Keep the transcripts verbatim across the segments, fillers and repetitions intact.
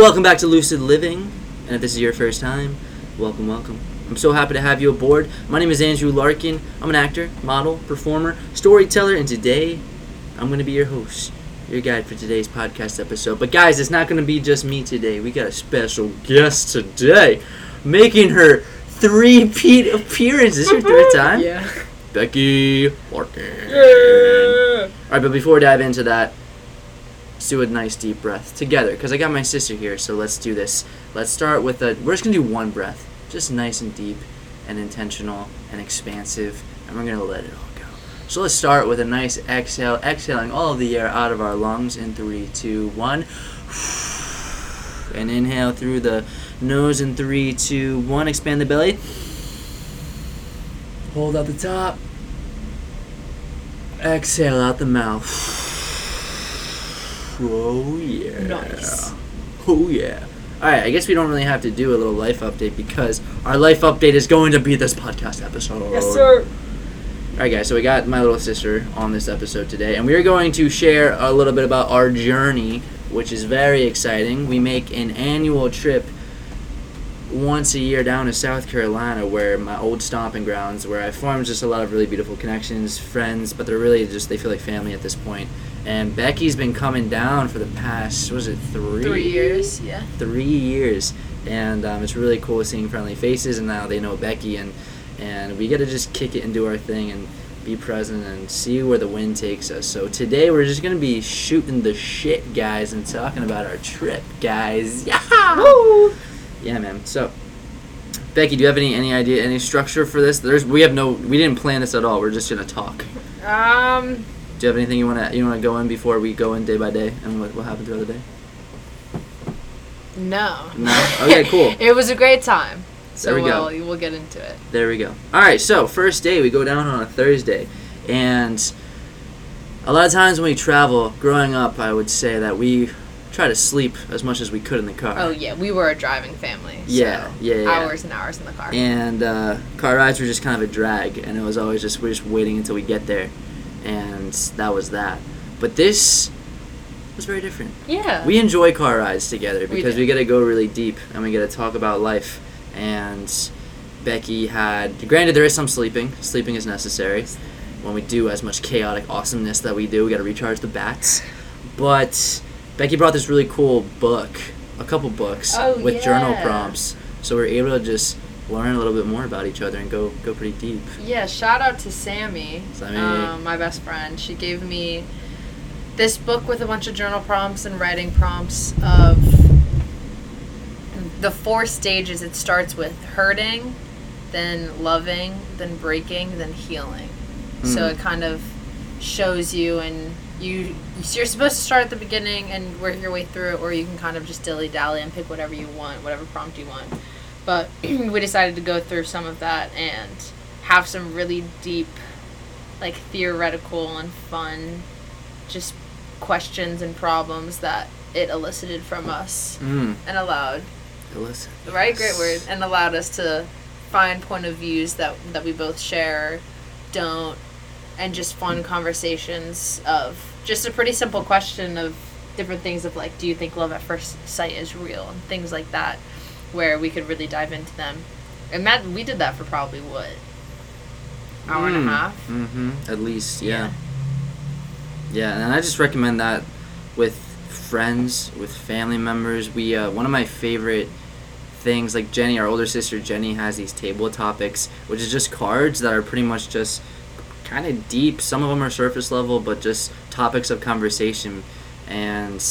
Welcome back to Lucid Living, and if this is your first time, welcome, welcome. I'm so happy to have you aboard. My name is Andrew Larkin. I'm an actor, model, performer, storyteller, and today I'm going to be your host, your guide for today's podcast episode. But guys, it's not going to be just me today. We got a special guest today, making her three-peat appearance. Is this your third time? Yeah. Becky Larkin. Yeah. All right, but before we dive into that, let's do a nice deep breath together, because I got my sister here, so let's do this. Let's start with a, we're just going to do one breath, just nice and deep and intentional and expansive, and we're going to let it all go. So let's start with a nice exhale, exhaling all of the air out of our lungs in three, two, one. And inhale through the nose in three, two, one. Expand the belly. Hold out the top. Exhale out the mouth. Oh yeah. Nice. Oh yeah. Alright, I guess we don't really have to do a little life update because our life update is going to be this podcast episode. Yes, sir. Alright guys, so we got my little sister on this episode today, and we are going to share a little bit about our journey, which is very exciting. We make an annual trip once a year down to South Carolina, where my old stomping grounds, where I formed just a lot of really beautiful connections, friends, but they're really just, they feel like family at this point. And Becky's been coming down for the past, was it three? Three years, yeah. Three years. And um, it's really cool seeing friendly faces, and now they know Becky, and, and we get to just kick it and do our thing and be present and see where the wind takes us. So today we're just going to be shooting the shit, guys, and talking about our trip, guys. Yeah! Woo! Yeah, man. So, Becky, do you have any, any idea, any structure for this? There's we have no, we didn't plan this at all. We're just going to talk. Um... Do you have anything you want to you want to go in before we go in day by day and what, what happened throughout the day? No. No? Okay, cool. It was a great time. So there we we'll, go. We'll get into it. There we go. All right, so first day, we go down on a Thursday. And a lot of times when we travel, growing up, I would say that we try to sleep as much as we could in the car. Oh, yeah. We were a driving family. So yeah, yeah, yeah. Hours and hours in the car. And uh, car rides were just kind of a drag. And it was always just, we're just waiting until we get there. And that was that. But this was very different. Yeah. We enjoy car rides together because we, we get to go really deep and we get to talk about life. And Becky had, granted there is some sleeping. Sleeping is necessary. When we do as much chaotic awesomeness that we do, we got to recharge the bats. But Becky brought this really cool book, a couple books oh, with yeah. journal prompts. So we were able to just learn a little bit more about each other and go go pretty deep. Yeah, shout out to Sammy, Sammy. Um, my best friend. She gave me this book with a bunch of journal prompts and writing prompts of the four stages. It starts with hurting, then loving, then breaking, then healing. Mm. So it kind of shows you, and you, you're supposed to start at the beginning and work your way through it, or you can kind of just dilly-dally and pick whatever you want, whatever prompt you want. But we decided to go through some of that and have some really deep, like, theoretical and fun just questions and problems that it elicited from us mm. and allowed. Elicit. Right? Great word. And allowed us to find point of views that, that we both share, don't, and just fun conversations of just a pretty simple question of different things of, like, do you think love at first sight is real? And things like that, where we could really dive into them. And that, we did that for probably, what, hour mm. and a half? Mm-hmm. At least, yeah. yeah. Yeah, and I just recommend that with friends, with family members. We uh, one of my favorite things, like Jenny, our older sister Jenny, has these table topics, which is just cards that are pretty much just kind of deep. Some of them are surface level, but just topics of conversation. And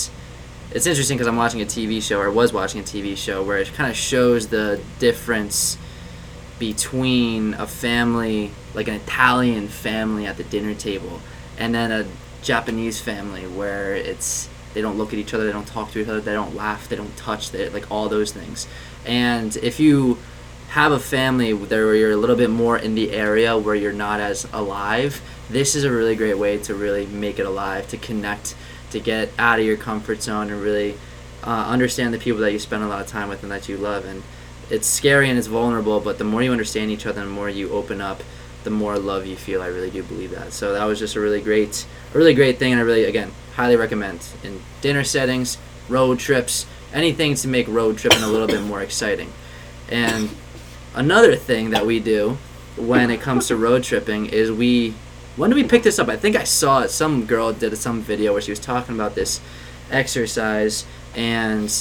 it's interesting because I'm watching a T V show, or was watching a T V show, where it kind of shows the difference between a family, like an Italian family at the dinner table, and then a Japanese family where it's, they don't look at each other, they don't talk to each other, they don't laugh, they don't touch, they, like all those things. And if you have a family where you're a little bit more in the area where you're not as alive, this is a really great way to really make it alive, to connect, to get out of your comfort zone and really uh, understand the people that you spend a lot of time with and that you love. And it's scary and it's vulnerable, but the more you understand each other and the more you open up, the more love you feel. I really do believe that. So that was just a really great, a really great thing, and I really, again, highly recommend in dinner settings, road trips, anything to make road tripping a little bit more exciting. And another thing that we do when it comes to road tripping is we, when do we pick this up? I think I saw it. Some girl did some video where she was talking about this exercise, and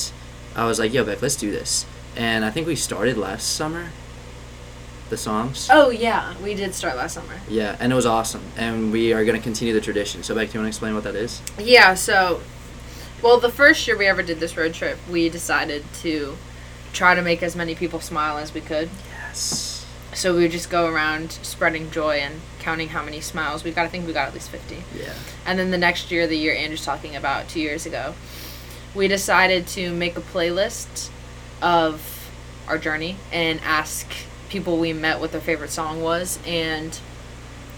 I was like, yo, Beck, let's do this. And I think we started last summer, the songs. Oh, yeah. We did start last summer. Yeah, and it was awesome. And we are going to continue the tradition. So, Beck, do you want to explain what that is? Yeah, so, well, the first year we ever did this road trip, we decided to try to make as many people smile as we could. Yes. So we would just go around spreading joy and counting how many smiles we got. I think we got at least fifty. Yeah. And then the next year, the year Andrew's talking about two years ago, we decided to make a playlist of our journey and ask people we met what their favorite song was, and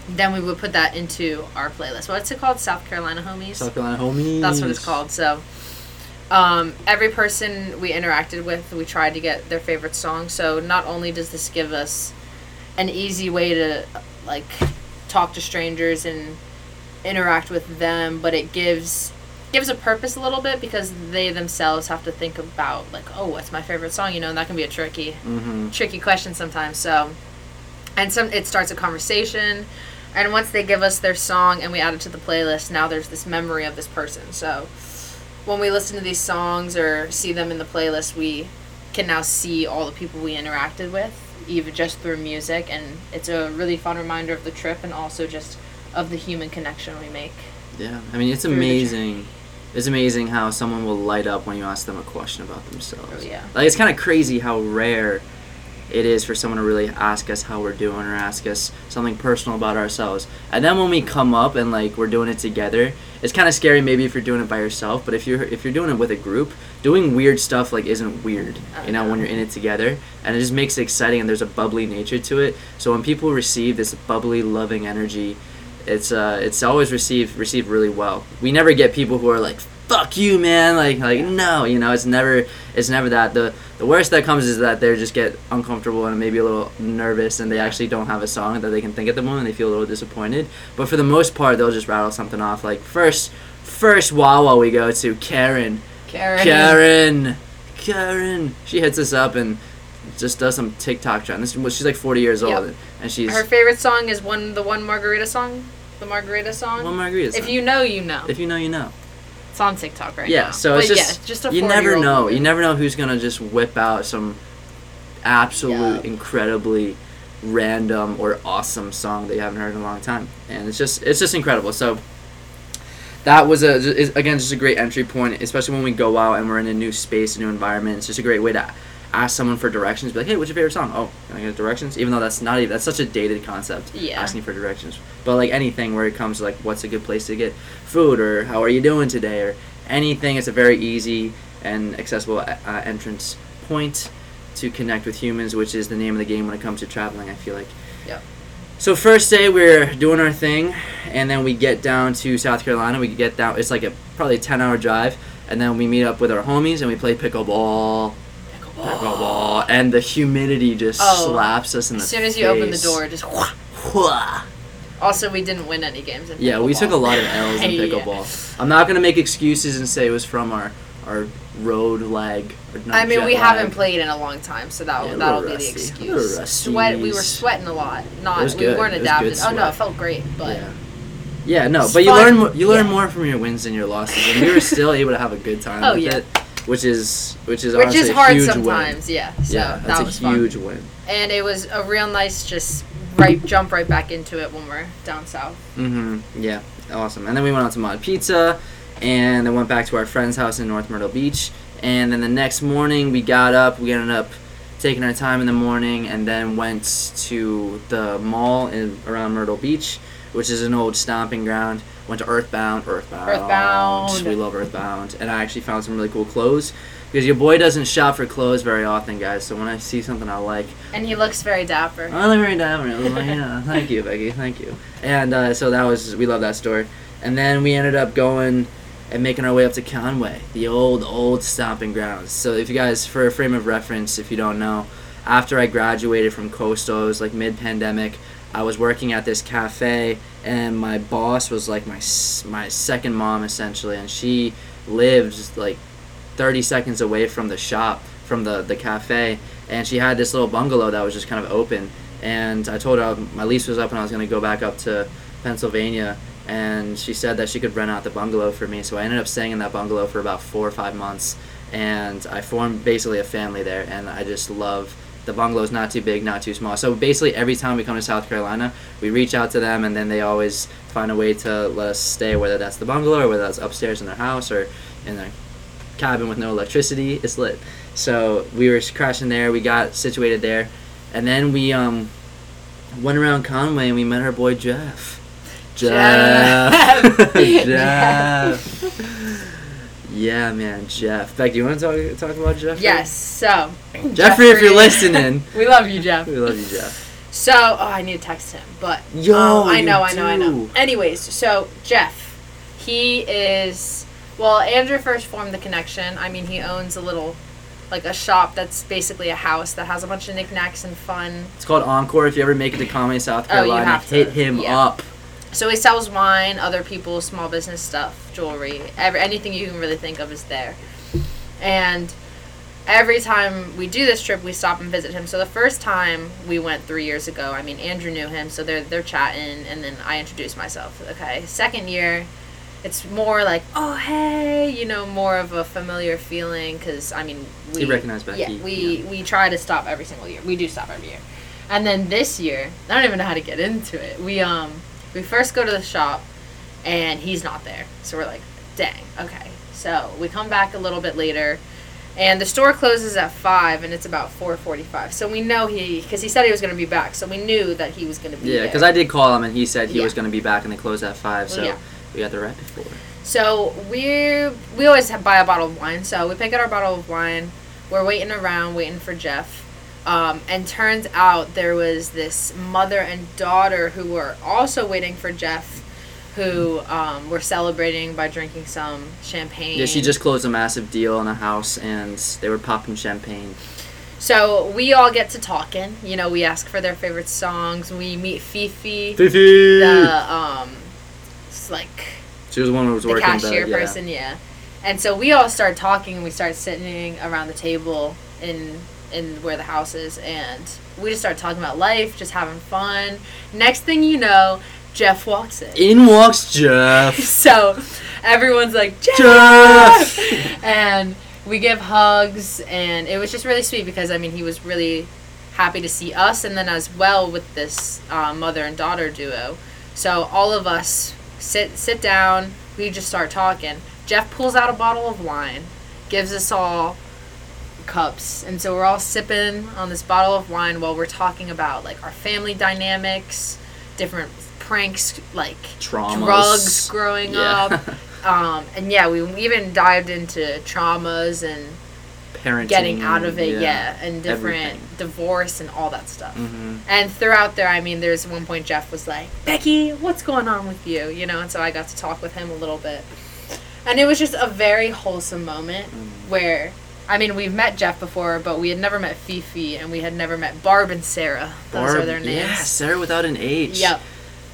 then we would put that into our playlist. What's it called? South Carolina Homies? South Carolina Homies. That's what it's called. So um, every person we interacted with, we tried to get their favorite song. So not only does this give us an easy way to like talk to strangers and interact with them, but it gives gives a purpose a little bit, because they themselves have to think about like, oh, what's my favorite song? You know, and that can be a tricky, mm-hmm. tricky question sometimes. So. And some it starts a conversation, and once they give us their song and we add it to the playlist, now there's this memory of this person. So when we listen to these songs or see them in the playlist, we can now see all the people we interacted with, even just through music, and it's a really fun reminder of the trip and also just of the human connection we make. Yeah, I mean, it's amazing. It's amazing how someone will light up when you ask them a question about themselves. Oh, yeah. Like, it's kind of crazy how rare it is for someone to really ask us how we're doing or ask us something personal about ourselves. And then when we come up and like we're doing it together, it's kind of scary maybe if you're doing it by yourself, but if you're if you're doing it with a group, doing weird stuff like isn't weird, you know, when you're in it together. And it just makes it exciting, and there's a bubbly nature to it. So when people receive this bubbly, loving energy, it's uh it's always received received really well. We never get people who are like, fuck you, man, like like no, you know, it's never it's never that. The the worst that comes is that they just get uncomfortable and maybe a little nervous, and they actually don't have a song that they can think at the moment, and they feel a little disappointed. But for the most part, they'll just rattle something off, like first first Wawa we go to, Karen. Karen Karen Karen. She hits us up and just does some TikTok trend. This she's like forty years old, yep. and she's her favorite song is one the one margarita song. The margarita song. One margarita song. If you know, you know. If you know, you know. It's on TikTok right yeah, now. Yeah, so it's just, yeah, just a you never know. Movie. You never know who's going to just whip out some absolute, yeah. incredibly random or awesome song that you haven't heard in a long time. And it's just it's just incredible. So that was, a is, again, just a great entry point, especially when we go out and we're in a new space, a new environment. It's just a great way to ask someone for directions. Be like, hey, what's your favorite song? Oh, can I get directions? Even though that's not even, that's such a dated concept, yeah. asking for directions. But like anything where it comes to like, what's a good place to get food, or how are you doing today, or anything, it's a very easy and accessible uh, entrance point to connect with humans, which is the name of the game when it comes to traveling, I feel like. Yeah. So first day we're doing our thing, and then we get down to South Carolina. We get down, it's like a probably a ten hour drive, and then we meet up with our homies and we play pickleball. Oh. And the humidity just oh. slaps us in the face. As soon as you face. open the door, just wha- wha. Also, we didn't win any games in pickleball. Yeah, we took a lot of L's in pickleball. Yeah. I'm not going to make excuses and say it was from our, our road lag. I mean, we lag. haven't played in a long time, so that, yeah, that'll be the excuse. Sweat. We were sweating a lot. Not, it was good. We weren't adapted. Oh, no, it felt great, but... Yeah. Yeah, no, but fun. you learn you learn yeah. more from your wins than your losses, and we were still able to have a good time oh, with yeah. it. Which is which is which honestly is hard a huge sometimes, win. yeah. So yeah, that that's was a fun. huge win. And it was a real nice just right jump right back into it when we're down south. Mm-hmm. Yeah, awesome. And then we went out to Mod Pizza, and then went back to our friend's house in North Myrtle Beach. And then the next morning we got up. We ended up taking our time in the morning, and then went to the mall in around Myrtle Beach, which is an old stomping ground. Went to Earthbound. Earthbound. Earthbound. We love Earthbound. And I actually found some really cool clothes, because your boy doesn't shop for clothes very often, guys. So when I see something I like. And he looks very dapper. I look very dapper. I was like, yeah, thank you, Becky. Thank you. And uh, so that was, we love that store. And then we ended up going and making our way up to Conway, the old, old stomping grounds. So if you guys, for a frame of reference, if you don't know, after I graduated from Coastal, it was like mid-pandemic. I was working at this cafe, and my boss was like my my second mom, essentially, and she lived like thirty seconds away from the shop, from the, the cafe, and she had this little bungalow that was just kind of open. And I told her my lease was up and I was going to go back up to Pennsylvania, and she said that she could rent out the bungalow for me. So I ended up staying in that bungalow for about four or five months, and I formed basically a family there, and I just love the bungalow's not too big, not too small. So basically every time we come to South Carolina, we reach out to them, and then they always find a way to let us stay, whether that's the bungalow or whether that's upstairs in their house or in their cabin with no electricity. It's lit. So we were crashing there, we got situated there, and then we um, went around Conway and we met our boy Jeff. Jeff. Jeff. Jeff. Yeah, man, Jeff. Beck, do you want to talk, talk about Jeff? Yes, so. Jeffrey, Jeffrey, if you're listening. We love you, Jeff. We love you, Jeff. So, oh, I need to text him, but. Yo, um, I know, I know, I know. Anyways, so Jeff, he is, well, Andrew first formed the connection. I mean, he owns a little, like a shop that's basically a house that has a bunch of knickknacks and fun. It's called Encore. If you ever make it to Conway, South Carolina, oh, you have to. Hit him yeah. up. So he sells wine, other people, small business stuff, jewelry, every, anything you can really think of is there. And every time we do this trip, we stop and visit him. So the first time we went three years ago, I mean, Andrew knew him, so they're they're chatting, and then I introduced myself. Okay, second year, it's more like, oh, hey, you know, more of a familiar feeling because, I mean, we... You recognize Becky. Yeah, we, yeah. we try to stop every single year. We do stop every year. And then this year, I don't even know how to get into it. We, um... We first go to the shop, and he's not there. So we're like, dang, okay. So we come back a little bit later, and the store closes at five, and it's about four forty-five. So we know he, because he said he was going to be back, so we knew that he was going to be yeah, there. Yeah, because I did call him, and he said he yeah. was going to be back, and they closed at five, so yeah. we got there right before. So we we always have, buy a bottle of wine, so we pick out our bottle of wine. We're waiting around, waiting for Jeff. Um, and turns out there was this mother and daughter who were also waiting for Jeff, who um, were celebrating by drinking some champagne. Yeah, she just closed a massive deal on a house, and they were popping champagne. So we all get to talking. You know, we ask for their favorite songs. We meet Fifi. Fifi! The, um, it's like... She was the one who was the working cashier the, yeah. person, yeah. And so we all start talking, and we start sitting around the table in... in where the house is, and we just started talking about life, just having fun. Next thing you know, Jeff walks in. In walks Jeff. So everyone's like, Jeff! Jeff! And we give hugs, and it was just really sweet because, I mean, he was really happy to see us, and then as well with this uh, mother and daughter duo. So all of us sit sit down, we just start talking. Jeff pulls out a bottle of wine, gives us all cups, and so we're all sipping on this bottle of wine while we're talking about like our family dynamics, different pranks, like traumas, drugs growing yeah. up, um, and yeah, we even dived into traumas and parenting, getting out of it, yeah, yeah and different everything. Divorce and all that stuff. Mm-hmm. And throughout there, I mean, there's one point Jeff was like, "Becky, what's going on with you?" You know, and so I got to talk with him a little bit, and it was just a very wholesome moment mm-hmm. where. I mean, we've met Jeff before, but we had never met Fifi, and we had never met Barb and Sarah. Those Barb, are their names. Yeah, Sarah without an H. Yep.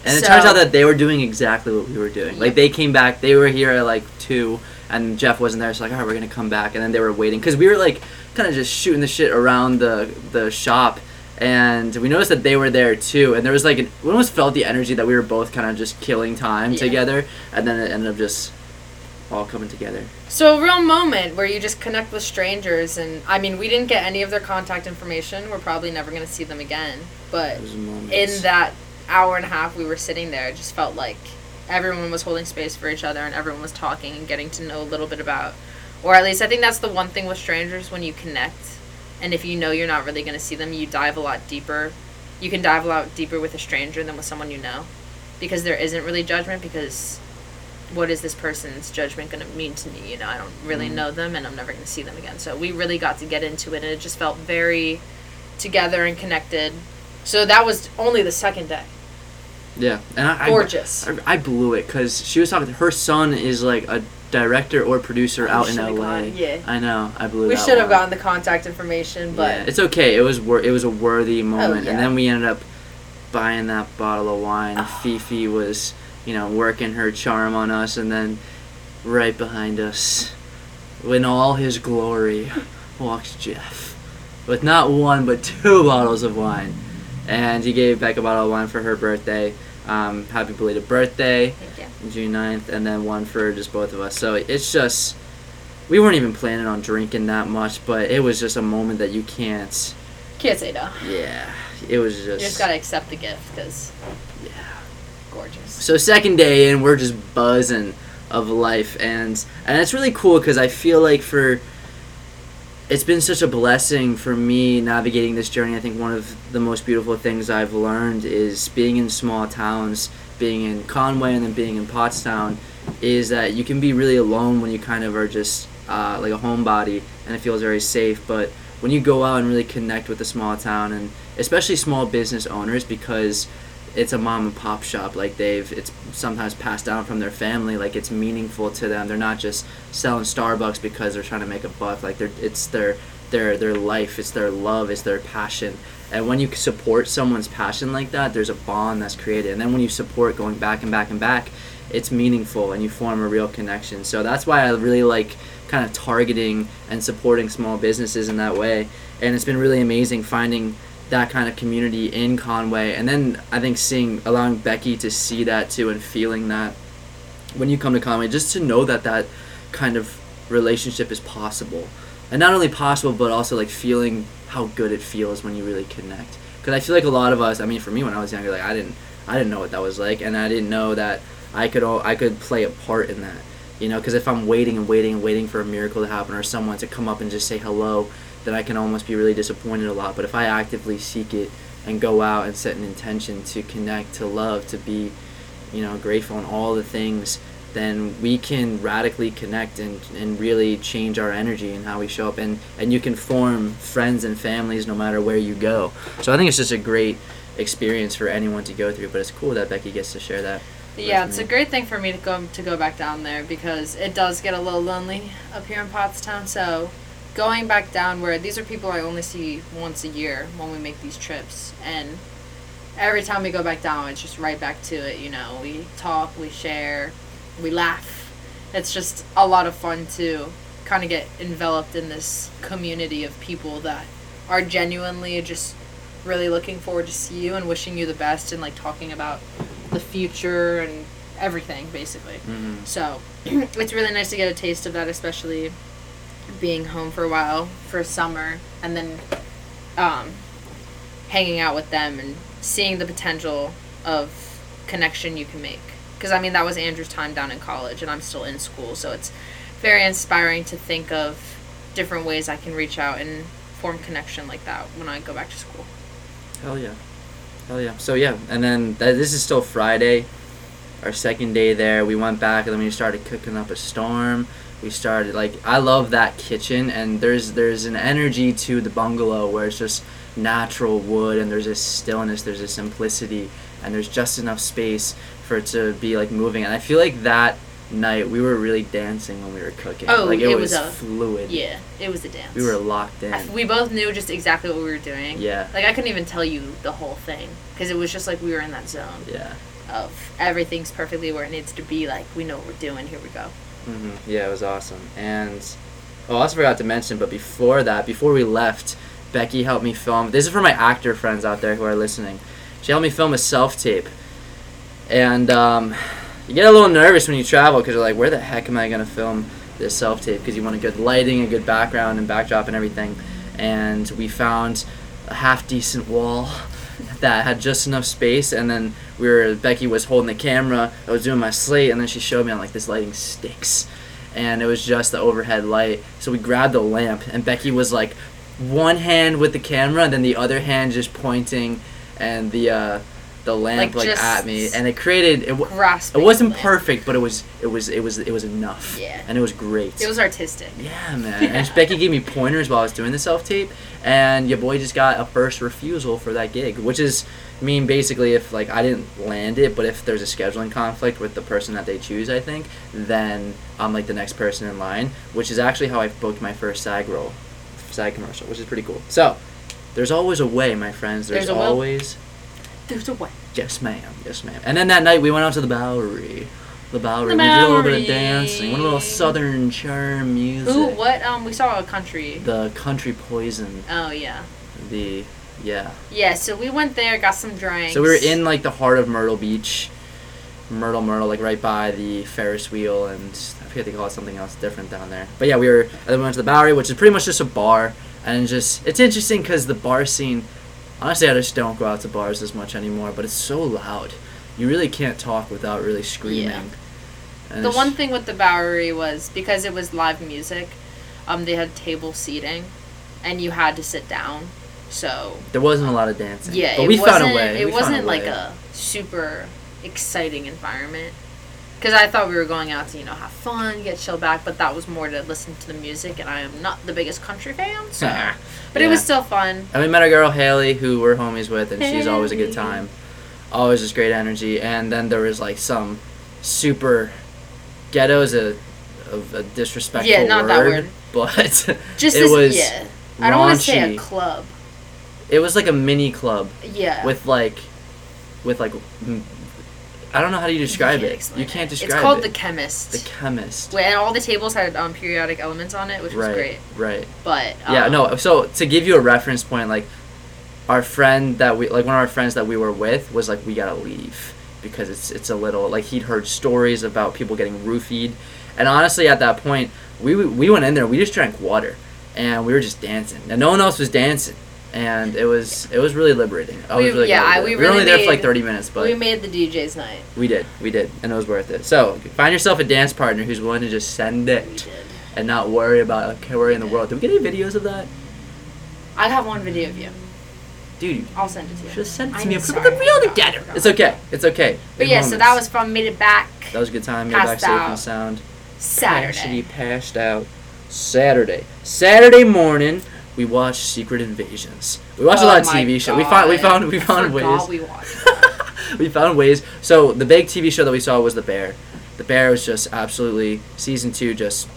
And so, it turns out that they were doing exactly what we were doing. Yep. Like, they came back. They were here at, like, two, and Jeff wasn't there. So, like, all right, we're going to come back. And then they were waiting. Because we were, like, kind of just shooting the shit around the, the shop. And we noticed that they were there, too. And there was, like, an, we almost felt the energy that we were both kind of just killing time yeah. together. And then it ended up just... all coming together. So a real moment where you just connect with strangers, and I mean, we didn't get any of their contact information. We're probably never going to see them again, but in that hour and a half we were sitting there, it just felt like everyone was holding space for each other, and everyone was talking and getting to know a little bit about, or at least I think that's the one thing with strangers, when you connect, and if you know you're not really going to see them, you dive a lot deeper. You can dive a lot deeper with a stranger than with someone you know, because there isn't really judgment, because what is this person's judgment going to mean to me? You know, I don't really know them, and I'm never going to see them again. So we really got to get into it, and it just felt very together and connected. So that was only the second day. Yeah. And I, Gorgeous. I, I blew it because she was talking. Her son is like a director or producer out in L A. Gone. Yeah. I know. I blew it. We should have gotten the contact information, but... Yeah. It's okay. It was wor- It was a worthy moment. Oh, yeah. And then we ended up buying that bottle of wine. Oh. Fifi was... you know, working her charm on us, and then right behind us In all his glory walks Jeff with not one but two bottles of wine. And he gave Beck a bottle of wine for her birthday. Um, happy belated birthday, June ninth, and then one for just both of us. So it's just, we weren't even planning on drinking that much, but it was just a moment that you can't... Can't say no. Yeah. It was just... You just gotta accept the gift, because... Yeah. Gorgeous. So second day, and we're just buzzing of life, and and it's really cool, because I feel like for... It's been such a blessing for me navigating this journey. I think one of the most beautiful things I've learned is being in small towns, being in Conway and then being in Pottstown, is that you can be really alone when you kind of are just uh, like a homebody, and it feels very safe. But when you go out and really connect with a small town, and especially small business owners, because it's a mom and pop shop, like they've, it's sometimes passed down from their family, like it's meaningful to them. They're not just selling Starbucks because they're trying to make a buck, like they're, it's their their their life, it's their love, it's their passion. And when you support someone's passion like that, there's a bond that's created. And then when you support going back and back and back, it's meaningful and you form a real connection. So that's why I really like kind of targeting and supporting small businesses in that way. And it's been really amazing finding that kind of community in Conway, and then I think seeing, allowing Becky to see that too, and feeling that when you come to Conway, just to know that that kind of relationship is possible, and not only possible, but also like feeling how good it feels when you really connect. Because I feel like a lot of us, I mean, for me when I was younger, like I didn't, I didn't know what that was like, and I didn't know that I could, all, I could play a part in that, you know. Because if I'm waiting and waiting and waiting for a miracle to happen or someone to come up and just say hello, that I can almost be really disappointed a lot. But if I actively seek it and go out and set an intention to connect, to love, to be, you know, grateful and all the things, then we can radically connect and, and really change our energy and how we show up. And, and you can form friends and families no matter where you go. So I think it's just a great experience for anyone to go through. But it's cool that Becky gets to share that. Yeah, it's a great thing for me to go, to go back down there, because it does get a little lonely up here in Pottstown. So... going back down where these are people I only see once a year when we make these trips, and every time we go back down, it's just right back to it, you know. We talk, we share, we laugh. It's just a lot of fun to kind of get enveloped in this community of people that are genuinely just really looking forward to see you and wishing you the best, and like talking about the future and everything basically. Mm-hmm. So it's really nice to get a taste of that, especially being home for a while for summer, and then um, hanging out with them and seeing the potential of connection you can make. Because, I mean, that was Andrew's time down in college, and I'm still in school, so it's very inspiring to think of different ways I can reach out and form connection like that when I go back to school. Hell yeah. Hell yeah. So, yeah, and then th- this is still Friday, our second day there. We went back, and then we started cooking up a storm. We started, like, I love that kitchen, and there's there's an energy to the bungalow where it's just natural wood, and there's this stillness, there's this simplicity, and there's just enough space for it to be, like, moving. And I feel like that night we were really dancing when we were cooking. Oh, like, it, it was, was a, fluid. Yeah, it was a dance. We were locked in. I, we both knew just exactly what we were doing. Yeah. Like, I couldn't even tell you the whole thing, because it was just like we were in that zone. Yeah. Of everything's perfectly where it needs to be, like, we know what we're doing, here we go. Mm-hmm. Yeah, it was awesome. And oh, I also forgot to mention, but before that, before we left, Becky helped me film. This is for my actor friends out there who are listening. She helped me film a self-tape. And um, you get a little nervous when you travel, because you're like, where the heck am I going to film this self-tape? Because you want a good lighting, a good background and backdrop and everything. And we found a half-decent wall that had just enough space, and then we were, Becky was holding the camera, I was doing my slate, and then she showed me, I'm like, this lighting sticks. And it was just the overhead light, so we grabbed the lamp, and Becky was like, one hand with the camera, and then the other hand just pointing, and the uh, the lamp like, like at me, and it created, it, w- it wasn't perfect, but it was, it was, it was, it was enough. Yeah. And it was great. It was artistic. Yeah, man. Yeah. And Becky gave me pointers while I was doing the self-tape, and your boy just got a first refusal for that gig, which is, I mean, basically if, like, I didn't land it, but if there's a scheduling conflict with the person that they choose, I think, then I'm, like, the next person in line, which is actually how I booked my first SAG role, SAG commercial, which is pretty cool. So, there's always a way, my friends. There's, there's always... There's a way. Yes, ma'am. Yes, ma'am. And then that night, we went out to the Bowery, The Bowery. The Bowery. We did a little bit of dancing. One little Southern charm music. Ooh, what? Um, we saw a country. The Country Poison. Oh, yeah. The, yeah. Yeah, so we went there, got some drinks. So we were in, like, the heart of Myrtle Beach. Myrtle, Myrtle, like, right by the Ferris wheel, and I forget they call it something else different down there. But, yeah, we were, and then we went to the Bowery, which is pretty much just a bar, and just, it's interesting because the bar scene, honestly, I just don't go out to bars as much anymore, but it's so loud. You really can't talk without really screaming. Yeah. The one thing with the Bowery was, because it was live music, um, they had table seating, and you had to sit down, so... There wasn't a lot of dancing. Yeah, but we found a way. It wasn't like a super exciting environment, because I thought we were going out to, you know, have fun, get chill back, but that was more to listen to the music, and I am not the biggest country fan, so... But yeah. It was still fun. And we met our girl, Haley, who we're homies with, and Haley. She's always a good time. Always just great energy, and then there was like some super ghettos a, a, a disrespectful yeah, not word, that word, but just it as, was yeah. I don't want to say a club. It was like a mini club. Yeah. With like, with like, I don't know how do you describe you it. You can't describe it. It's called it. The Chemist. The Chemist. And all the tables had um, periodic elements on it, which right, was great. Right. But um, yeah, no. So to give you a reference point, like. Our friend that we, like one of our friends that we were with was like, we gotta leave because it's it's a little, like he'd heard stories about people getting roofied. And honestly, at that point, we we went in there, we just drank water and we were just dancing and no one else was dancing. And it was, it was really liberating. I we, was really yeah, I, we, we really were only made, there for like thirty minutes, but. We made the D J's night. We did, we did. And it was worth it. So find yourself a dance partner who's willing to just send it. We did. And not worry about, like, worrying the world. Did we get any videos of that? I have one video of you. Dude, I'll send it to you. Just send it to I'm me. Sorry. We're all together. It's okay. It's okay. But Big yeah, moments. So that was fun. Made it back. That was a good time. Made it back safe and sound. Saturday. Actually passed out. Saturday. Saturday morning, we watched Secret Invasions. We watched oh a lot of T V shows. We found. We found. We found ways. We watched. We found ways. So the big T V show that we saw was The Bear. The Bear was just absolutely season two, just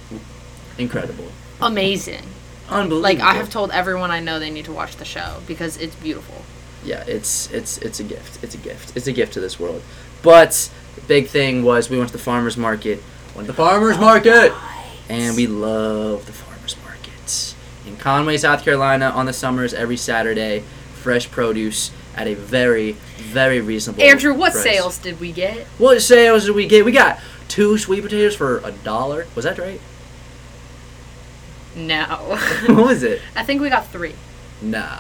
incredible. Amazing. Unbelievable. Like, I have told everyone I know they need to watch the show because it's beautiful. Yeah, it's it's it's a gift. It's a gift. It's a gift to this world. But the big thing was we went to the farmer's market. Went to the farmer's oh, market. Right. And we love the farmer's market. In Conway, South Carolina, on the summers, every Saturday, fresh produce at a very, very reasonable Andrew, what price. Sales did we get? What sales did we get? We got two sweet potatoes for a dollar. Was that right? No. What was it? I think we got three. No.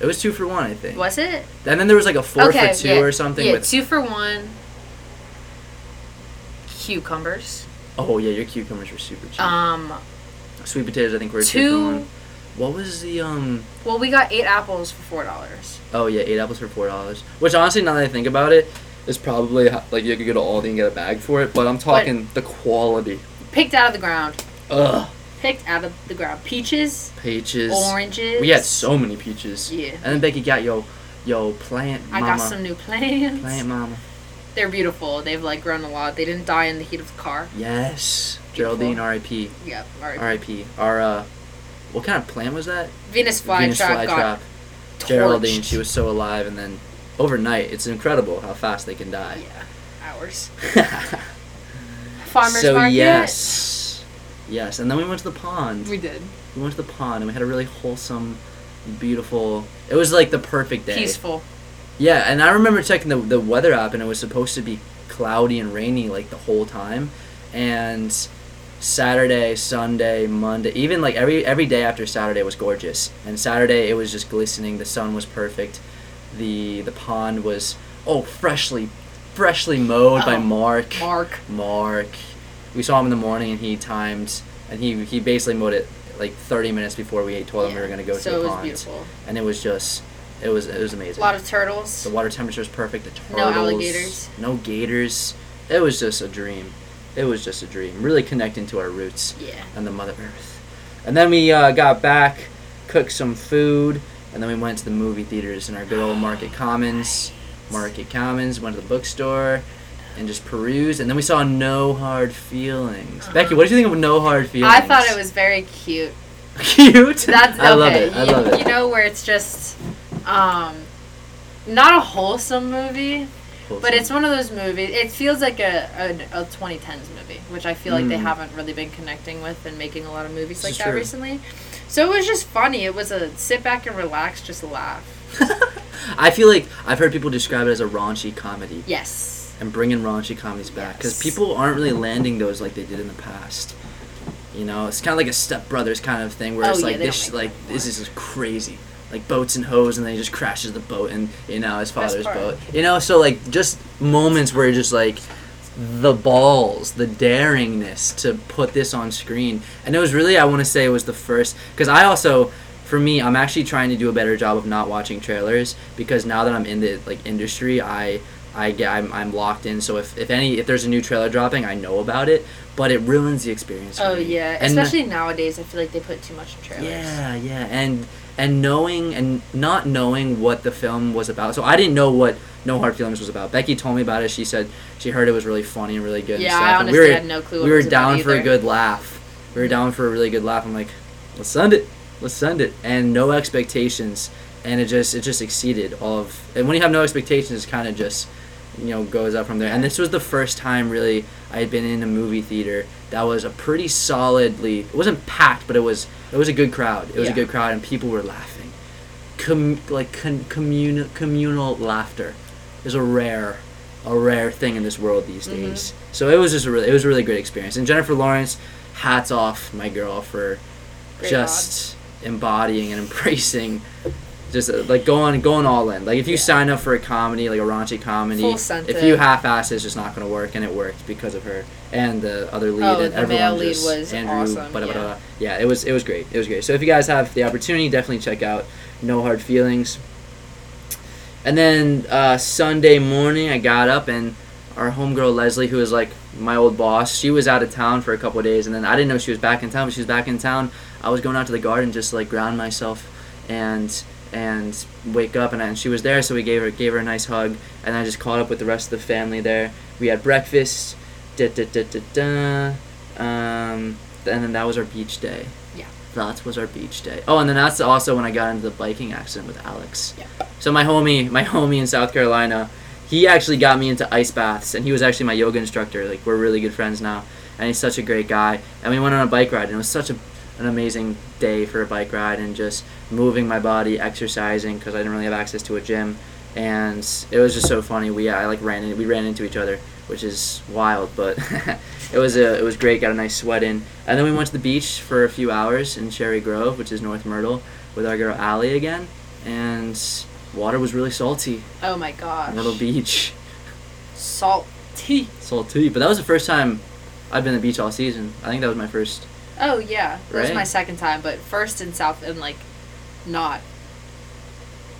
It was two for one, I think. Was it? And then there was like a four okay, for two yeah, or something. Yeah, with two for one. Cucumbers. Oh, yeah, your cucumbers were super cheap. Um, Sweet potatoes, I think, were two, two for one. What was the... um? Well, we got eight apples for four dollars. Oh, yeah, eight apples for four dollars. Which, honestly, now that I think about it, is probably... Like, you could go to Aldi and get a bag for it, but I'm talking but the quality. Picked out of the ground. Ugh. Picked out of the ground. Peaches. Peaches. Oranges. We had so many peaches. Yeah. And then Becky got yo, yo plant mama. I got some new plants. Plant mama. They're beautiful. They've like grown a lot. They didn't die in the heat of the car. Yes. Beautiful. Geraldine, R I P Yeah, R I P R I P Our, uh, what kind of plant was that? Venus flytrap got torched. Geraldine, she was so alive. And then overnight, it's incredible how fast they can die. Yeah. Hours. Farmer's so, market. So, yes. Yes, and then we went to the pond. We did. We went to the pond, and we had a really wholesome, beautiful... It was, like, the perfect day. Peaceful. Yeah, and I remember checking the the weather app, and it was supposed to be cloudy and rainy, like, the whole time. And Saturday, Sunday, Monday, even, like, every every day after Saturday was gorgeous. And Saturday, it was just glistening. The sun was perfect. The the pond was, oh, freshly, freshly mowed oh, by Mark. Mark. Mark. We saw him in the morning, and he timed, and he, he basically mowed it like thirty minutes before we told him yeah. we were going to go so to the pond. So it was beautiful. And it was just, it was it was amazing. A lot of turtles. The water temperature was perfect. The turtles. No alligators. No gators. It was just a dream. It was just a dream. Really connecting to our roots. Yeah. And the Mother Earth. And then we uh, got back, cooked some food, and then we went to the movie theaters in our good old Market Commons. Nice. Market Commons, went to the bookstore. And just peruse, and then we saw No Hard Feelings. Uh-huh. Becky, what did you think of No Hard Feelings? I thought it was very cute. Cute? That's okay. I love it. I you, love it. You know where it's just, um, not a wholesome movie. Close but on. It's one of those movies. It feels like a, a, a twenty tens movie, which I feel like mm. they haven't really been connecting with and making a lot of movies this like that true. recently. So it was just funny. It was a sit back and relax, just laugh. I feel like I've heard people describe it as a raunchy comedy. Yes. And bringing raunchy comedies back. Because yes. people aren't really landing those like they did in the past. You know, it's kind of like a Step Brothers kind of thing where oh, it's yeah, like, this, like this is crazy. Like boats and hoes, and then he just crashes the boat and, you know, his father's boat. You know, so like just moments where just like the balls, the daringness to put this on screen. And it was really, I want to say it was the first, because I also... For me, I'm actually trying to do a better job of not watching trailers because now that I'm in the like industry, I I get I'm, I'm locked in. So if, if any if there's a new trailer dropping, I know about it, but it ruins the experience. For oh me. yeah, and especially nowadays, I feel like they put too much in trailers. Yeah, yeah, and and knowing and not knowing what the film was about. So I didn't know what No Hard Feelings was about. Becky told me about it. She said she heard it was really funny and really good. Yeah, and stuff. I honestly we were, had no clue. What we were it was down about for a good laugh. We were down for a really good laugh. I'm like, let's send it. Let's send it, and no expectations, and it just it just exceeded all of. And when you have no expectations, it kind of just, you know, goes up from there. And this was the first time really I had been in a movie theater that was a pretty solidly. It wasn't packed, but it was it was a good crowd. It was yeah. a good crowd, and people were laughing, Com- like con- communal communal laughter, is a rare, a rare thing in this world these days. Mm-hmm. So it was just a really it was a really great experience. And Jennifer Lawrence, hats off, my girl, for great just. God. Embodying and embracing just uh, like going going all in. Like if you yeah. sign up for a comedy, like a raunchy comedy, if you half-ass it, it's just not going to work, and it worked because of her and the other lead. Oh, and the male lead was Andrew, awesome. Blah, blah, blah, blah. Yeah, it was it was great. It was great. So if you guys have the opportunity, definitely check out No Hard Feelings. And then uh, Sunday morning, I got up, and our homegirl Leslie, who is like my old boss, she was out of town for a couple of days, and then I didn't know she was back in town, but she was back in town. I was going out to the garden just to like ground myself and and wake up, and, I, and she was there, so we gave her gave her a nice hug, and I just caught up with the rest of the family there. We had breakfast, da da da da da, um, and then that was our beach day. Yeah. That was our beach day. Oh, and then that's also when I got into the biking accident with Alex. Yeah. So my homie, my homie in South Carolina, he actually got me into ice baths, and he was actually my yoga instructor. Like we're really good friends now, and he's such a great guy. And we went on a bike ride, and it was such a an amazing day for a bike ride and just moving my body, exercising, because I didn't really have access to a gym, and it was just so funny. We I like ran in, we ran into each other, which is wild, but it was a it was great. Got a nice sweat in, and then we went to the beach for a few hours in Cherry Grove, which is North Myrtle, with our girl Allie again, and water was really salty. Oh my gosh! Myrtle Beach. Salty. Salty, but that was the first time I've been to the beach all season. I think that was my first. Oh, yeah. That right? was my second time, but first in South, and, like, not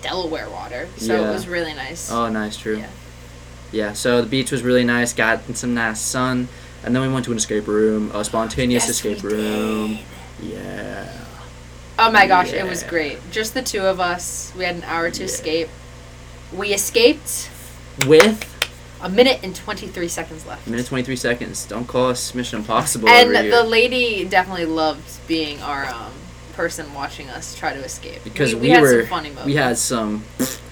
Delaware water. So yeah. It was really nice. Oh, nice. True. Yeah. Yeah, so the beach was really nice. Got some nice sun. And then we went to an escape room, a spontaneous yes, escape room. Yeah. Oh, my gosh. Yeah. It was great. Just the two of us. We had an hour to yeah. escape. We escaped. With? A minute and twenty-three seconds left. A minute and twenty-three seconds. Don't call us Mission Impossible. And over here. The lady definitely loved being our um, person watching us try to escape. Because we, we, we had were, some funny moments. We had some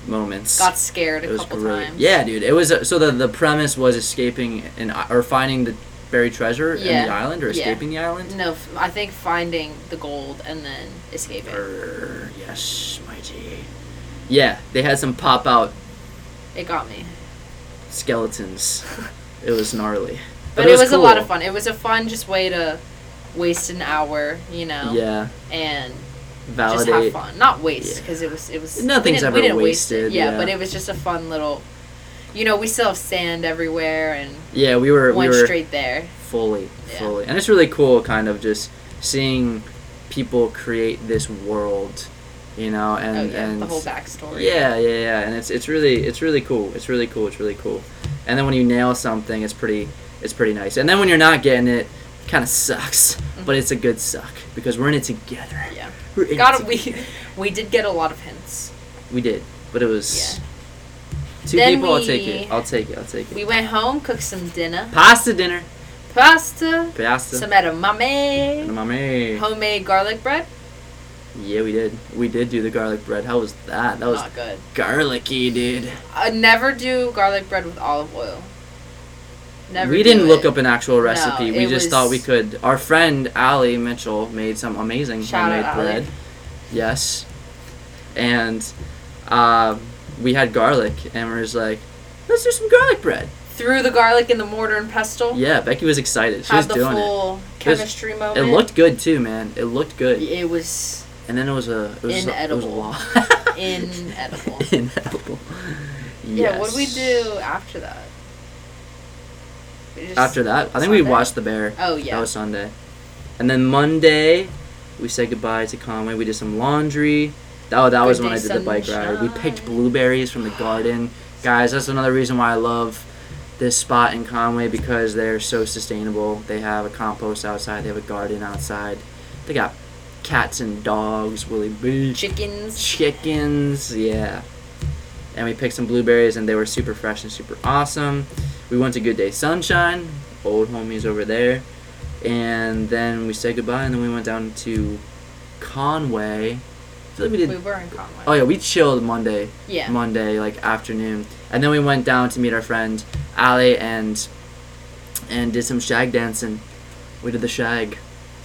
moments. Got scared a couple great. times. Yeah, dude. It was uh, so the the premise was escaping and or finding the buried treasure yeah. in the island or escaping yeah. the island. No, I think finding the gold and then escaping. Er, yes, my G. Yeah, they had some pop out. It got me. Skeletons. It was gnarly. But, but it was, it was cool. a lot of fun. It was a fun just way to waste an hour, you know. Yeah. And validate. Just have fun. Not waste, because yeah. it was... it was. Nothing's ever wasted. Waste it. Yeah, yeah, but it was just a fun little... You know, we still have sand everywhere, and... Yeah, we were... Went we were straight there. Fully, yeah. fully. And it's really cool, kind of, just seeing people create this world, you know, and, oh, yeah, and the whole backstory. Yeah, yeah, yeah, and it's it's really it's really cool. It's really cool. It's really cool. And then when you nail something, it's pretty it's pretty nice. And then when you're not getting it, it kind of sucks, mm-hmm. but it's a good suck because we're in it together. Yeah, we're in Got it we together. we did get a lot of hints. We did, but it was yeah. two then people. We, I'll take it. I'll take it. I'll take it. We went home, cooked some dinner. Pasta dinner. Pasta. Pasta. Some edamame. Edamame. Homemade garlic bread. Yeah, we did. We did do the garlic bread. How was that? That was not good. Garlicky, dude. I never do garlic bread with olive oil. Never. We didn't look up an actual recipe. No, we just was... thought we could. Our friend Allie Mitchell made some amazing Shout homemade out, bread. Allie. Yes. And uh, we had garlic, and we're just like, let's do some garlic bread. Threw the garlic in the mortar and pestle. Yeah, Becky was excited. She had was the doing full it. Chemistry it was, moment. It looked good too, man. It looked good. It was. And then it was a. It was inedible. A, it was a inedible. Inedible. Yes. Yeah. What did we do after that? After that, I think Sunday. We watched The Bear. Oh, yeah. That was Sunday. And then Monday, we said goodbye to Conway. We did some laundry. That, that was when I did the bike ride. We picked blueberries from the garden. Guys, that's another reason why I love this spot in Conway, because they're so sustainable. They have a compost outside. They have a garden outside. They got cats and dogs, Willy Boo. Chickens. Chickens, yeah. And we picked some blueberries, and they were super fresh and super awesome. We went to Good Day Sunshine, old homies over there, and then we said goodbye, and then we went down to Conway. I feel like we did. We were in Conway. Oh yeah, we chilled Monday. Yeah. Monday like afternoon, and then we went down to meet our friend Allie and and did some shag dancing. We did the shag.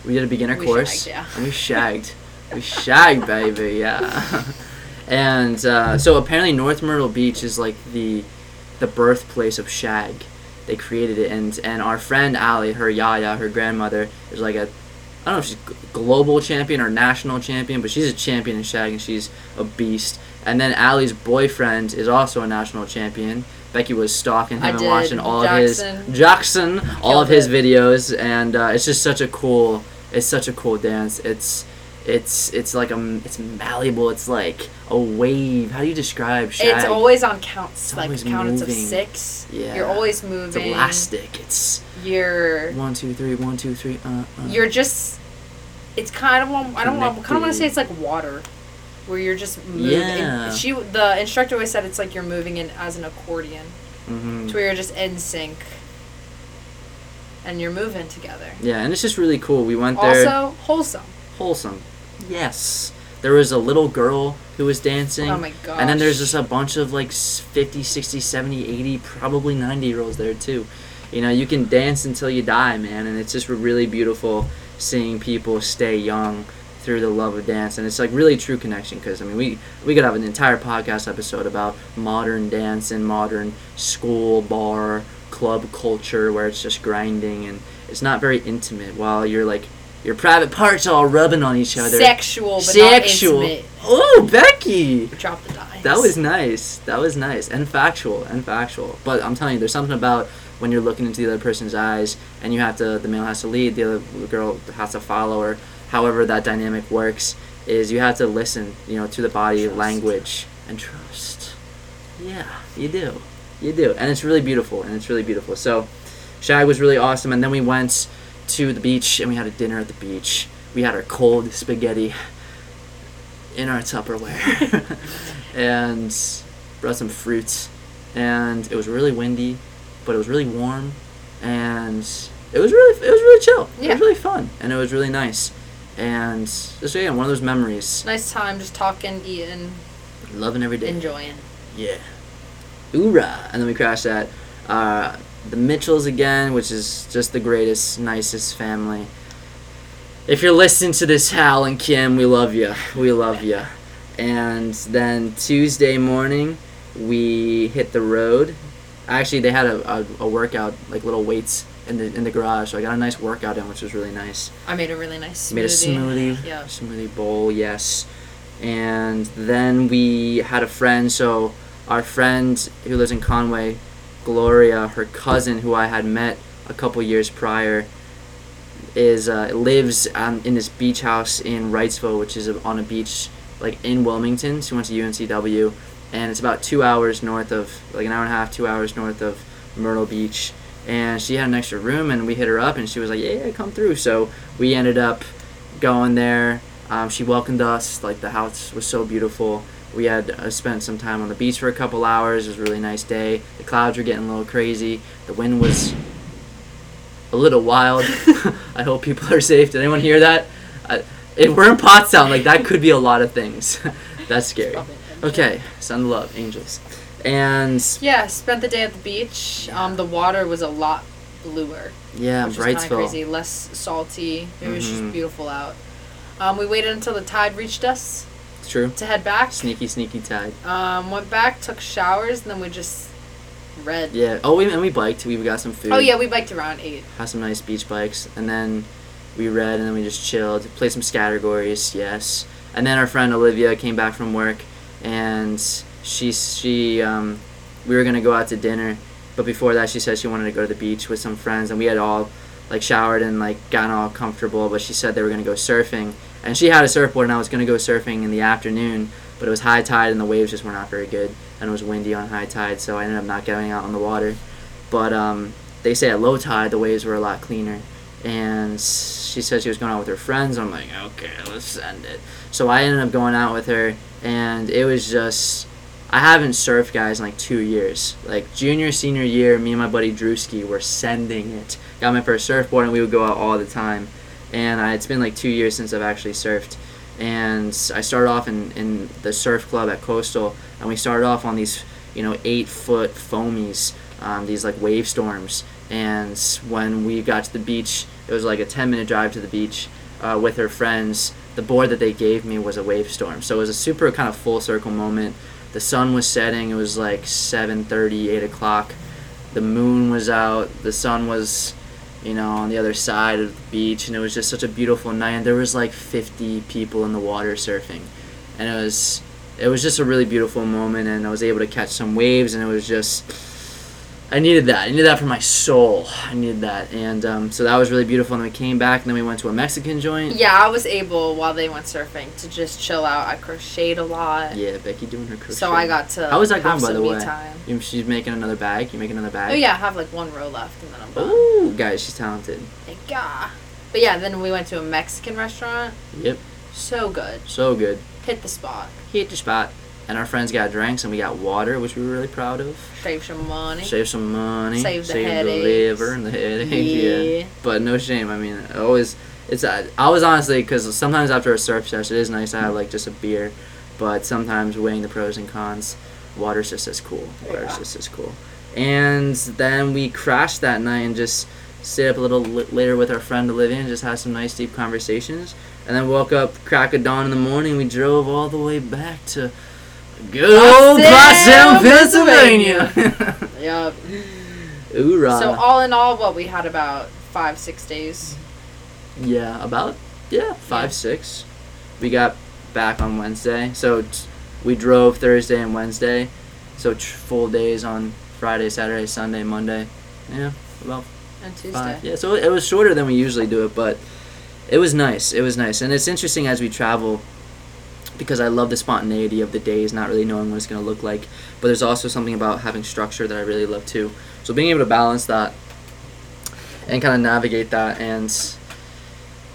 We did a beginner we course. Shagged, yeah. And we shagged. We shagged, baby. Yeah. And uh, so apparently North Myrtle Beach is like the. the birthplace of shag. They created it, and and our friend Allie, her yaya, her grandmother, is like a, I don't know if she's a global champion or national champion, but she's a champion in shag, and she's a beast. And then Allie's boyfriend is also a national champion. Becky was stalking him I and did. watching all Jackson. of his Jackson, Killed all of his it. videos, and uh, it's just such a cool, it's such a cool dance. It's It's it's like a it's malleable. It's like a wave. How do you describe shag? It's always on counts, it's like counts of six. Yeah, you're always moving. It's elastic. It's you're one two three one two three. Uh, uh. You're just. It's kind of I don't want I kind of want to say it's like water, where you're just moving. Yeah. She the instructor always said it's like you're moving in as an accordion, mm-hmm. to where you're just in sync. And you're moving together. Yeah, and it's just really cool. We went there. Also wholesome. Wholesome. Yes. There was a little girl who was dancing. Oh my gosh. And then there's just a bunch of like fifty, sixty, seventy, eighty, probably ninety year olds there too. You know, you can dance until you die, man. And it's just really beautiful seeing people stay young through the love of dance. And it's like really true connection, because I mean, we, we could have an entire podcast episode about modern dance and modern school, bar, club culture, where it's just grinding and it's not very intimate, while you're like, your private parts all rubbing on each other. Sexual, but Sexual. not intimate. Oh, Becky! Drop the dimes. That was nice. That was nice. And factual. And factual. But I'm telling you, there's something about when you're looking into the other person's eyes and you have to, the male has to lead, the other girl has to follow, or however that dynamic works, is you have to listen, you know, to the body, trust. language, and trust. Yeah, you do. You do. And it's really beautiful. And it's really beautiful. So, shag was really awesome. And then we went to the beach, and we had a dinner at the beach. We had our cold spaghetti in our Tupperware and brought some fruit, and it was really windy, but it was really warm, and it was really it was really chill. Yeah. It was really fun, and it was really nice, and just again, yeah, one of those memories. Nice time just talking, eating, loving every day, enjoying. Yeah, oorah! And then we crashed at uh the Mitchells again, which is just the greatest, nicest family. If you're listening to this, Hal and Kim, we love you. We love you. And then Tuesday morning, we hit the road. Actually, they had a, a, a workout, like little weights in the in the garage, so I got a nice workout in, which was really nice. I made a really nice smoothie. Made a smoothie. Yeah. Smoothie bowl, yes. And then we had a friend, so our friend who lives in Conway, Gloria, her cousin, who I had met a couple years prior, is uh, lives um, in this beach house in Wrightsville, which is on a beach like in Wilmington. She went to U N C W, and it's about two hours north of, like an hour and a half, two hours north of Myrtle Beach. And she had an extra room, and we hit her up, and she was like, "Yeah, come through." So we ended up going there. Um, she welcomed us. Like the house was so beautiful. We had uh, spent some time on the beach for a couple hours. It was a really nice day. The clouds were getting a little crazy. The wind was a little wild. I hope people are safe. Did anyone hear that? I, If we're in Pottstown, like, that could be a lot of things. That's scary. Okay, Sound of Love, Angels. And... yeah, spent the day at the beach. Um, the water was a lot bluer. Yeah, Wrightsville. Which was kind of crazy. Less salty. Maybe mm-hmm. It was just beautiful out. Um, we waited until the tide reached us. It's true. To head back. Sneaky, sneaky tide. Um, went back, took showers, and then we just... read. Yeah. Oh, we, and we biked. We got some food. Oh, yeah. We biked around eight. Had some nice beach bikes. And then we read, and then we just chilled. Played some Scattergories, yes. And then our friend Olivia came back from work, and she, she um, we were going to go out to dinner. But before that, she said she wanted to go to the beach with some friends. And we had all, like, showered and, like, gotten all comfortable. But she said they were going to go surfing. And she had a surfboard, and I was going to go surfing in the afternoon. But it was high tide, and the waves just were not very good. And it was windy on high tide, so I ended up not getting out on the water. But um, they say at low tide, the waves were a lot cleaner. And she said she was going out with her friends. I'm like, okay, let's send it. So I ended up going out with her, and it was just... I haven't surfed, guys, in like two years. Like, junior, senior year, me and my buddy Drewski were sending it. Got my first surfboard, and we would go out all the time. And I, it's been like two years since I've actually surfed. And I started off in, in the surf club at Coastal, and we started off on these, you know, eight-foot foamies, um, these, like, wave storms. And when we got to the beach, it was like a ten-minute drive to the beach uh, with her friends. The board that they gave me was a wave storm. So it was a super kind of full-circle moment. The sun was setting. It was like seven thirty, eight o'clock. The moon was out. The sun was... you know, on the other side of the beach, and it was just such a beautiful night, and there was like fifty people in the water surfing, and it was it was just a really beautiful moment, and I was able to catch some waves, and it was just, I needed that, I needed that for my soul, I needed that, and um, so that was really beautiful, and then we came back, and then we went to a Mexican joint. Yeah, I was able, while they went surfing, to just chill out. I crocheted a lot. Yeah, Becky doing her crochet. So I got to How was that going, by the way? Time. She's making another bag, you make another bag? Oh yeah, I have like one row left, and then I'm done. Ooh. Guys, she's talented. Thank God. But yeah, then we went to a Mexican restaurant. Yep. So good. So good. Hit the spot. Hit the spot. And our friends got drinks, and we got water, which we were really proud of. Save some money. Save some money. Save the Save headaches. the liver and the headache. Yeah. yeah. But no shame. I mean, it always, it's. I, I was honestly, because sometimes after a surf session, it is nice to have like just a beer, but sometimes weighing the pros and cons, water's just as cool. Water's yeah. just as cool. And then we crashed that night and just stayed up a little li- later with our friend Olivia and just had some nice deep conversations. And then woke up crack of dawn in the morning. We drove all the way back to good old Pottstown, Pennsylvania. Pennsylvania. Yep. Oorah. So all in all, what we had about five, six days. Yeah, about yeah five, yeah. six. We got back on Wednesday, so t- we drove Thursday and Wednesday, so t- full days on Friday, Saturday, Sunday, Monday. Yeah, about and Tuesday. Five. Yeah, so it was shorter than we usually do it, but it was nice. It was nice. And it's interesting as we travel because I love the spontaneity of the days, not really knowing what it's going to look like. But there's also something about having structure that I really love too. So being able to balance that and kind of navigate that and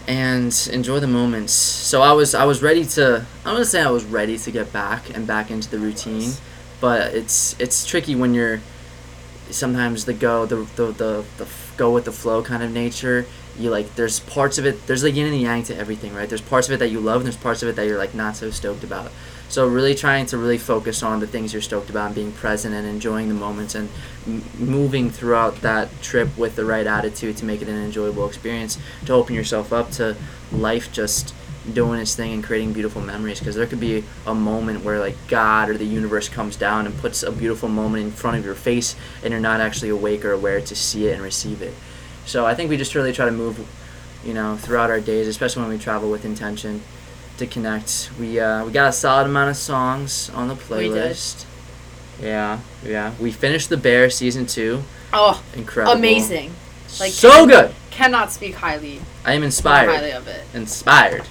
and enjoy the moments. So I was I was ready to I want to say I was ready to get back and back into the routine. But it's it's tricky when you're sometimes the go the the the, the f- go with the flow kind of nature. You like there's parts of it, there's the yin and the yang to everything, right? There's parts of it that you love and there's parts of it that you're like not so stoked about. So really trying to really focus on the things you're stoked about and being present and enjoying the moments and m- moving throughout that trip with the right attitude to make it an enjoyable experience, to open yourself up to life just doing its thing and creating beautiful memories, because there could be a moment where like God or the universe comes down and puts a beautiful moment in front of your face and you're not actually awake or aware to see it and receive it. So I think we just really try to move, you know, throughout our days, especially when we travel with intention to connect. We uh, we got a solid amount of songs on the playlist. We did. Yeah, yeah. We finished The Bear season two. Oh, incredible! Amazing, like so can, good. Cannot speak highly. I am inspired. Highly of it. Inspired.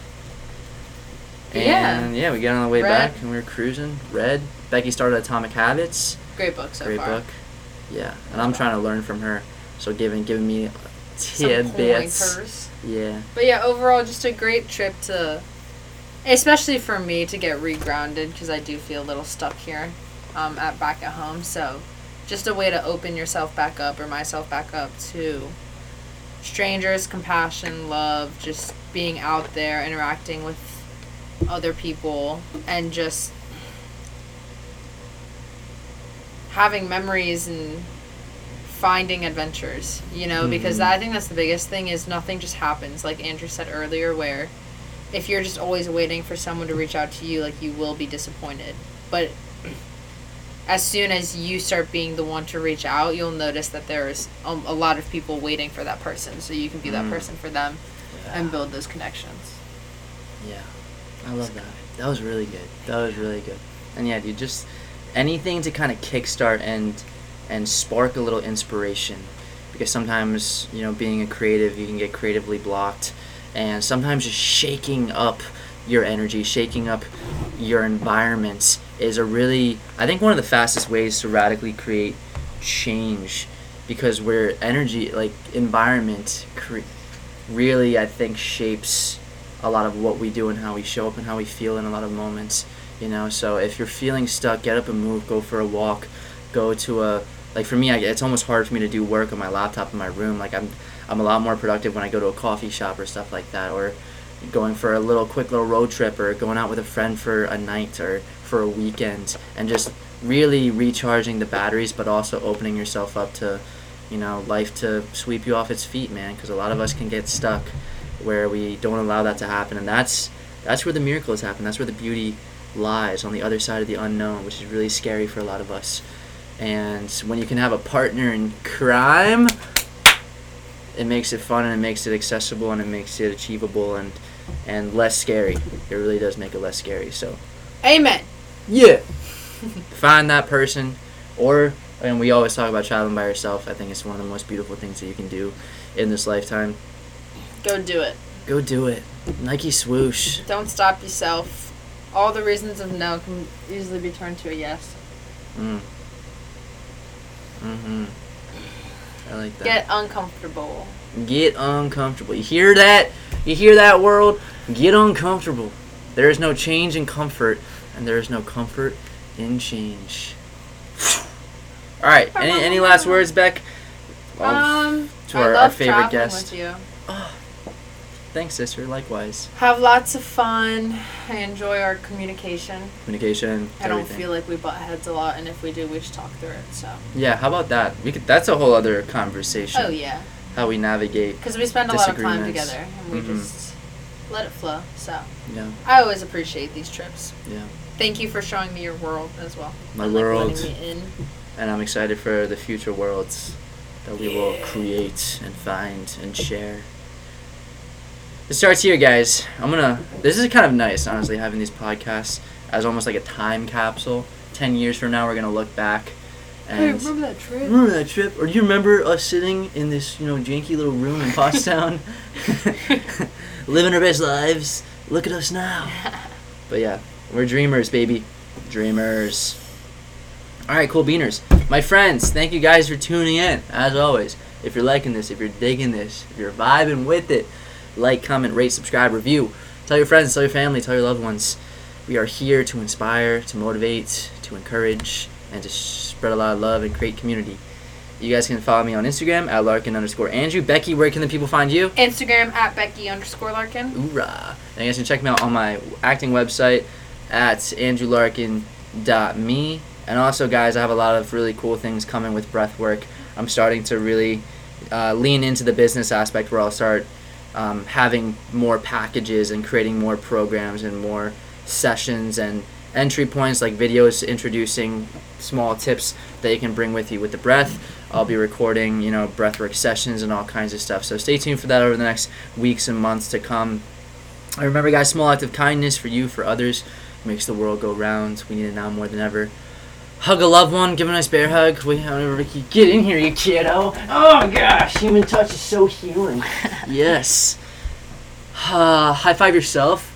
And yeah. yeah, we got on the way Red. back and we were cruising. Red. Becky started Atomic Habits. Great book so Great far. Great book. Yeah. And I'm trying to learn from her. So giving giving me tidbits. Some pointers. Yeah. But yeah, overall just a great trip to, especially for me, to get regrounded because I do feel a little stuck here um, at back at home. So just a way to open yourself back up or myself back up to strangers, compassion, love, just being out there, interacting with other people, and just having memories and finding adventures, you know, mm-hmm. because I think that's the biggest thing, is nothing just happens. Like Andrew said earlier, where if you're just always waiting for someone to reach out to you, like, you will be disappointed. But as soon as you start being the one to reach out, you'll notice that there's a lot of people waiting for that person, so you can be that mm. person for them yeah. and build those connections. Yeah. I love that. That was really good. That was really good. And yeah, dude, just anything to kind of kickstart and and spark a little inspiration, because sometimes, you know, being a creative, you can get creatively blocked, and sometimes just shaking up your energy, shaking up your environments is a really, I think, one of the fastest ways to radically create change, because where energy, like environment, cre- really, I think, shapes a lot of what we do and how we show up and how we feel in a lot of moments, you know. So if you're feeling stuck, get up and move, go for a walk, go to a, like for me, I, it's almost hard for me to do work on my laptop in my room. Like I'm I'm a lot more productive when I go to a coffee shop or stuff like that, or going for a little quick little road trip, or going out with a friend for a night or for a weekend, and just really recharging the batteries, but also opening yourself up to, you know, life to sweep you off its feet, man, because a lot of us can get stuck where we don't allow that to happen, and that's that's where the miracles happen. That's where the beauty lies, on the other side of the unknown, which is really scary for a lot of us. And when you can have a partner in crime, it makes it fun, and it makes it accessible, and it makes it achievable, and and less scary. It really does make it less scary. So amen. Yeah. Find that person, or, and we always talk about traveling by yourself. I think it's one of the most beautiful things that you can do in this lifetime. Go do it. Go do it. Nike swoosh. Don't stop yourself. All the reasons of no can easily be turned to a yes. Mm. Mm-hmm. I like that. Get uncomfortable. Get uncomfortable. You hear that? You hear that, world? Get uncomfortable. There is no change in comfort, and there is no comfort in change. All right. Any any last words, Beck? Um, to our, I love our favorite guest. With you. Oh. Thanks, sister. Likewise. Have lots of fun. I enjoy our communication. Communication. I don't everything. feel like we butt heads a lot, and if we do, we should talk through it. So. Yeah. How about that? We could. That's a whole other conversation. Oh yeah. How we navigate. Because we spend a lot of time together, and we mm-hmm. just let it flow. So. Yeah. I always appreciate these trips. Yeah. Thank you for showing me your world as well. My and, like, world. Letting me in. And I'm excited for the future worlds that we yeah. will create and find and share. It starts here, guys. I'm gonna. This is kind of nice, honestly, having these podcasts as almost like a time capsule. Ten years from now, we're gonna look back. And hey, remember that trip? Remember that trip? Or do you remember us sitting in this, you know, janky little room in Pottstown, living our best lives? Look at us now. But yeah, we're dreamers, baby. Dreamers. All right, cool beaners, my friends. Thank you guys for tuning in. As always, if you're liking this, if you're digging this, if you're vibing with it, like, comment, rate, subscribe, review. Tell your friends, tell your family, tell your loved ones. We are here to inspire, to motivate, to encourage, and to spread a lot of love and create community. You guys can follow me on Instagram at Larkin underscore Andrew. Becky, where can the people find you? Instagram at Becky underscore Larkin. Hoorah. And you guys can check me out on my acting website at andrew larkin dot me. And also, guys, I have a lot of really cool things coming with breathwork. I'm starting to really uh, lean into the business aspect, where I'll start Um, having more packages and creating more programs and more sessions and entry points, like videos introducing small tips that you can bring with you with the breath. I'll be recording, you know, breathwork sessions and all kinds of stuff. So stay tuned for that over the next weeks and months to come. And remember, guys, small act of kindness for you, for others, makes the world go round. We need it now more than ever. Hug a loved one. Give a nice bear hug. We get in here, you kiddo. Oh, gosh. Human touch is so healing. Yes. Uh, high five yourself,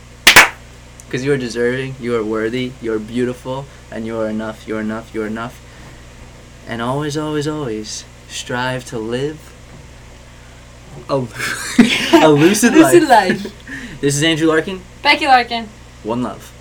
because you are deserving. You are worthy. You are beautiful. And you are enough. You are enough. You are enough. And always, always, always strive to live a, a lucid life. Lucid life. This is Andrew Larkin. Becky Larkin. One love.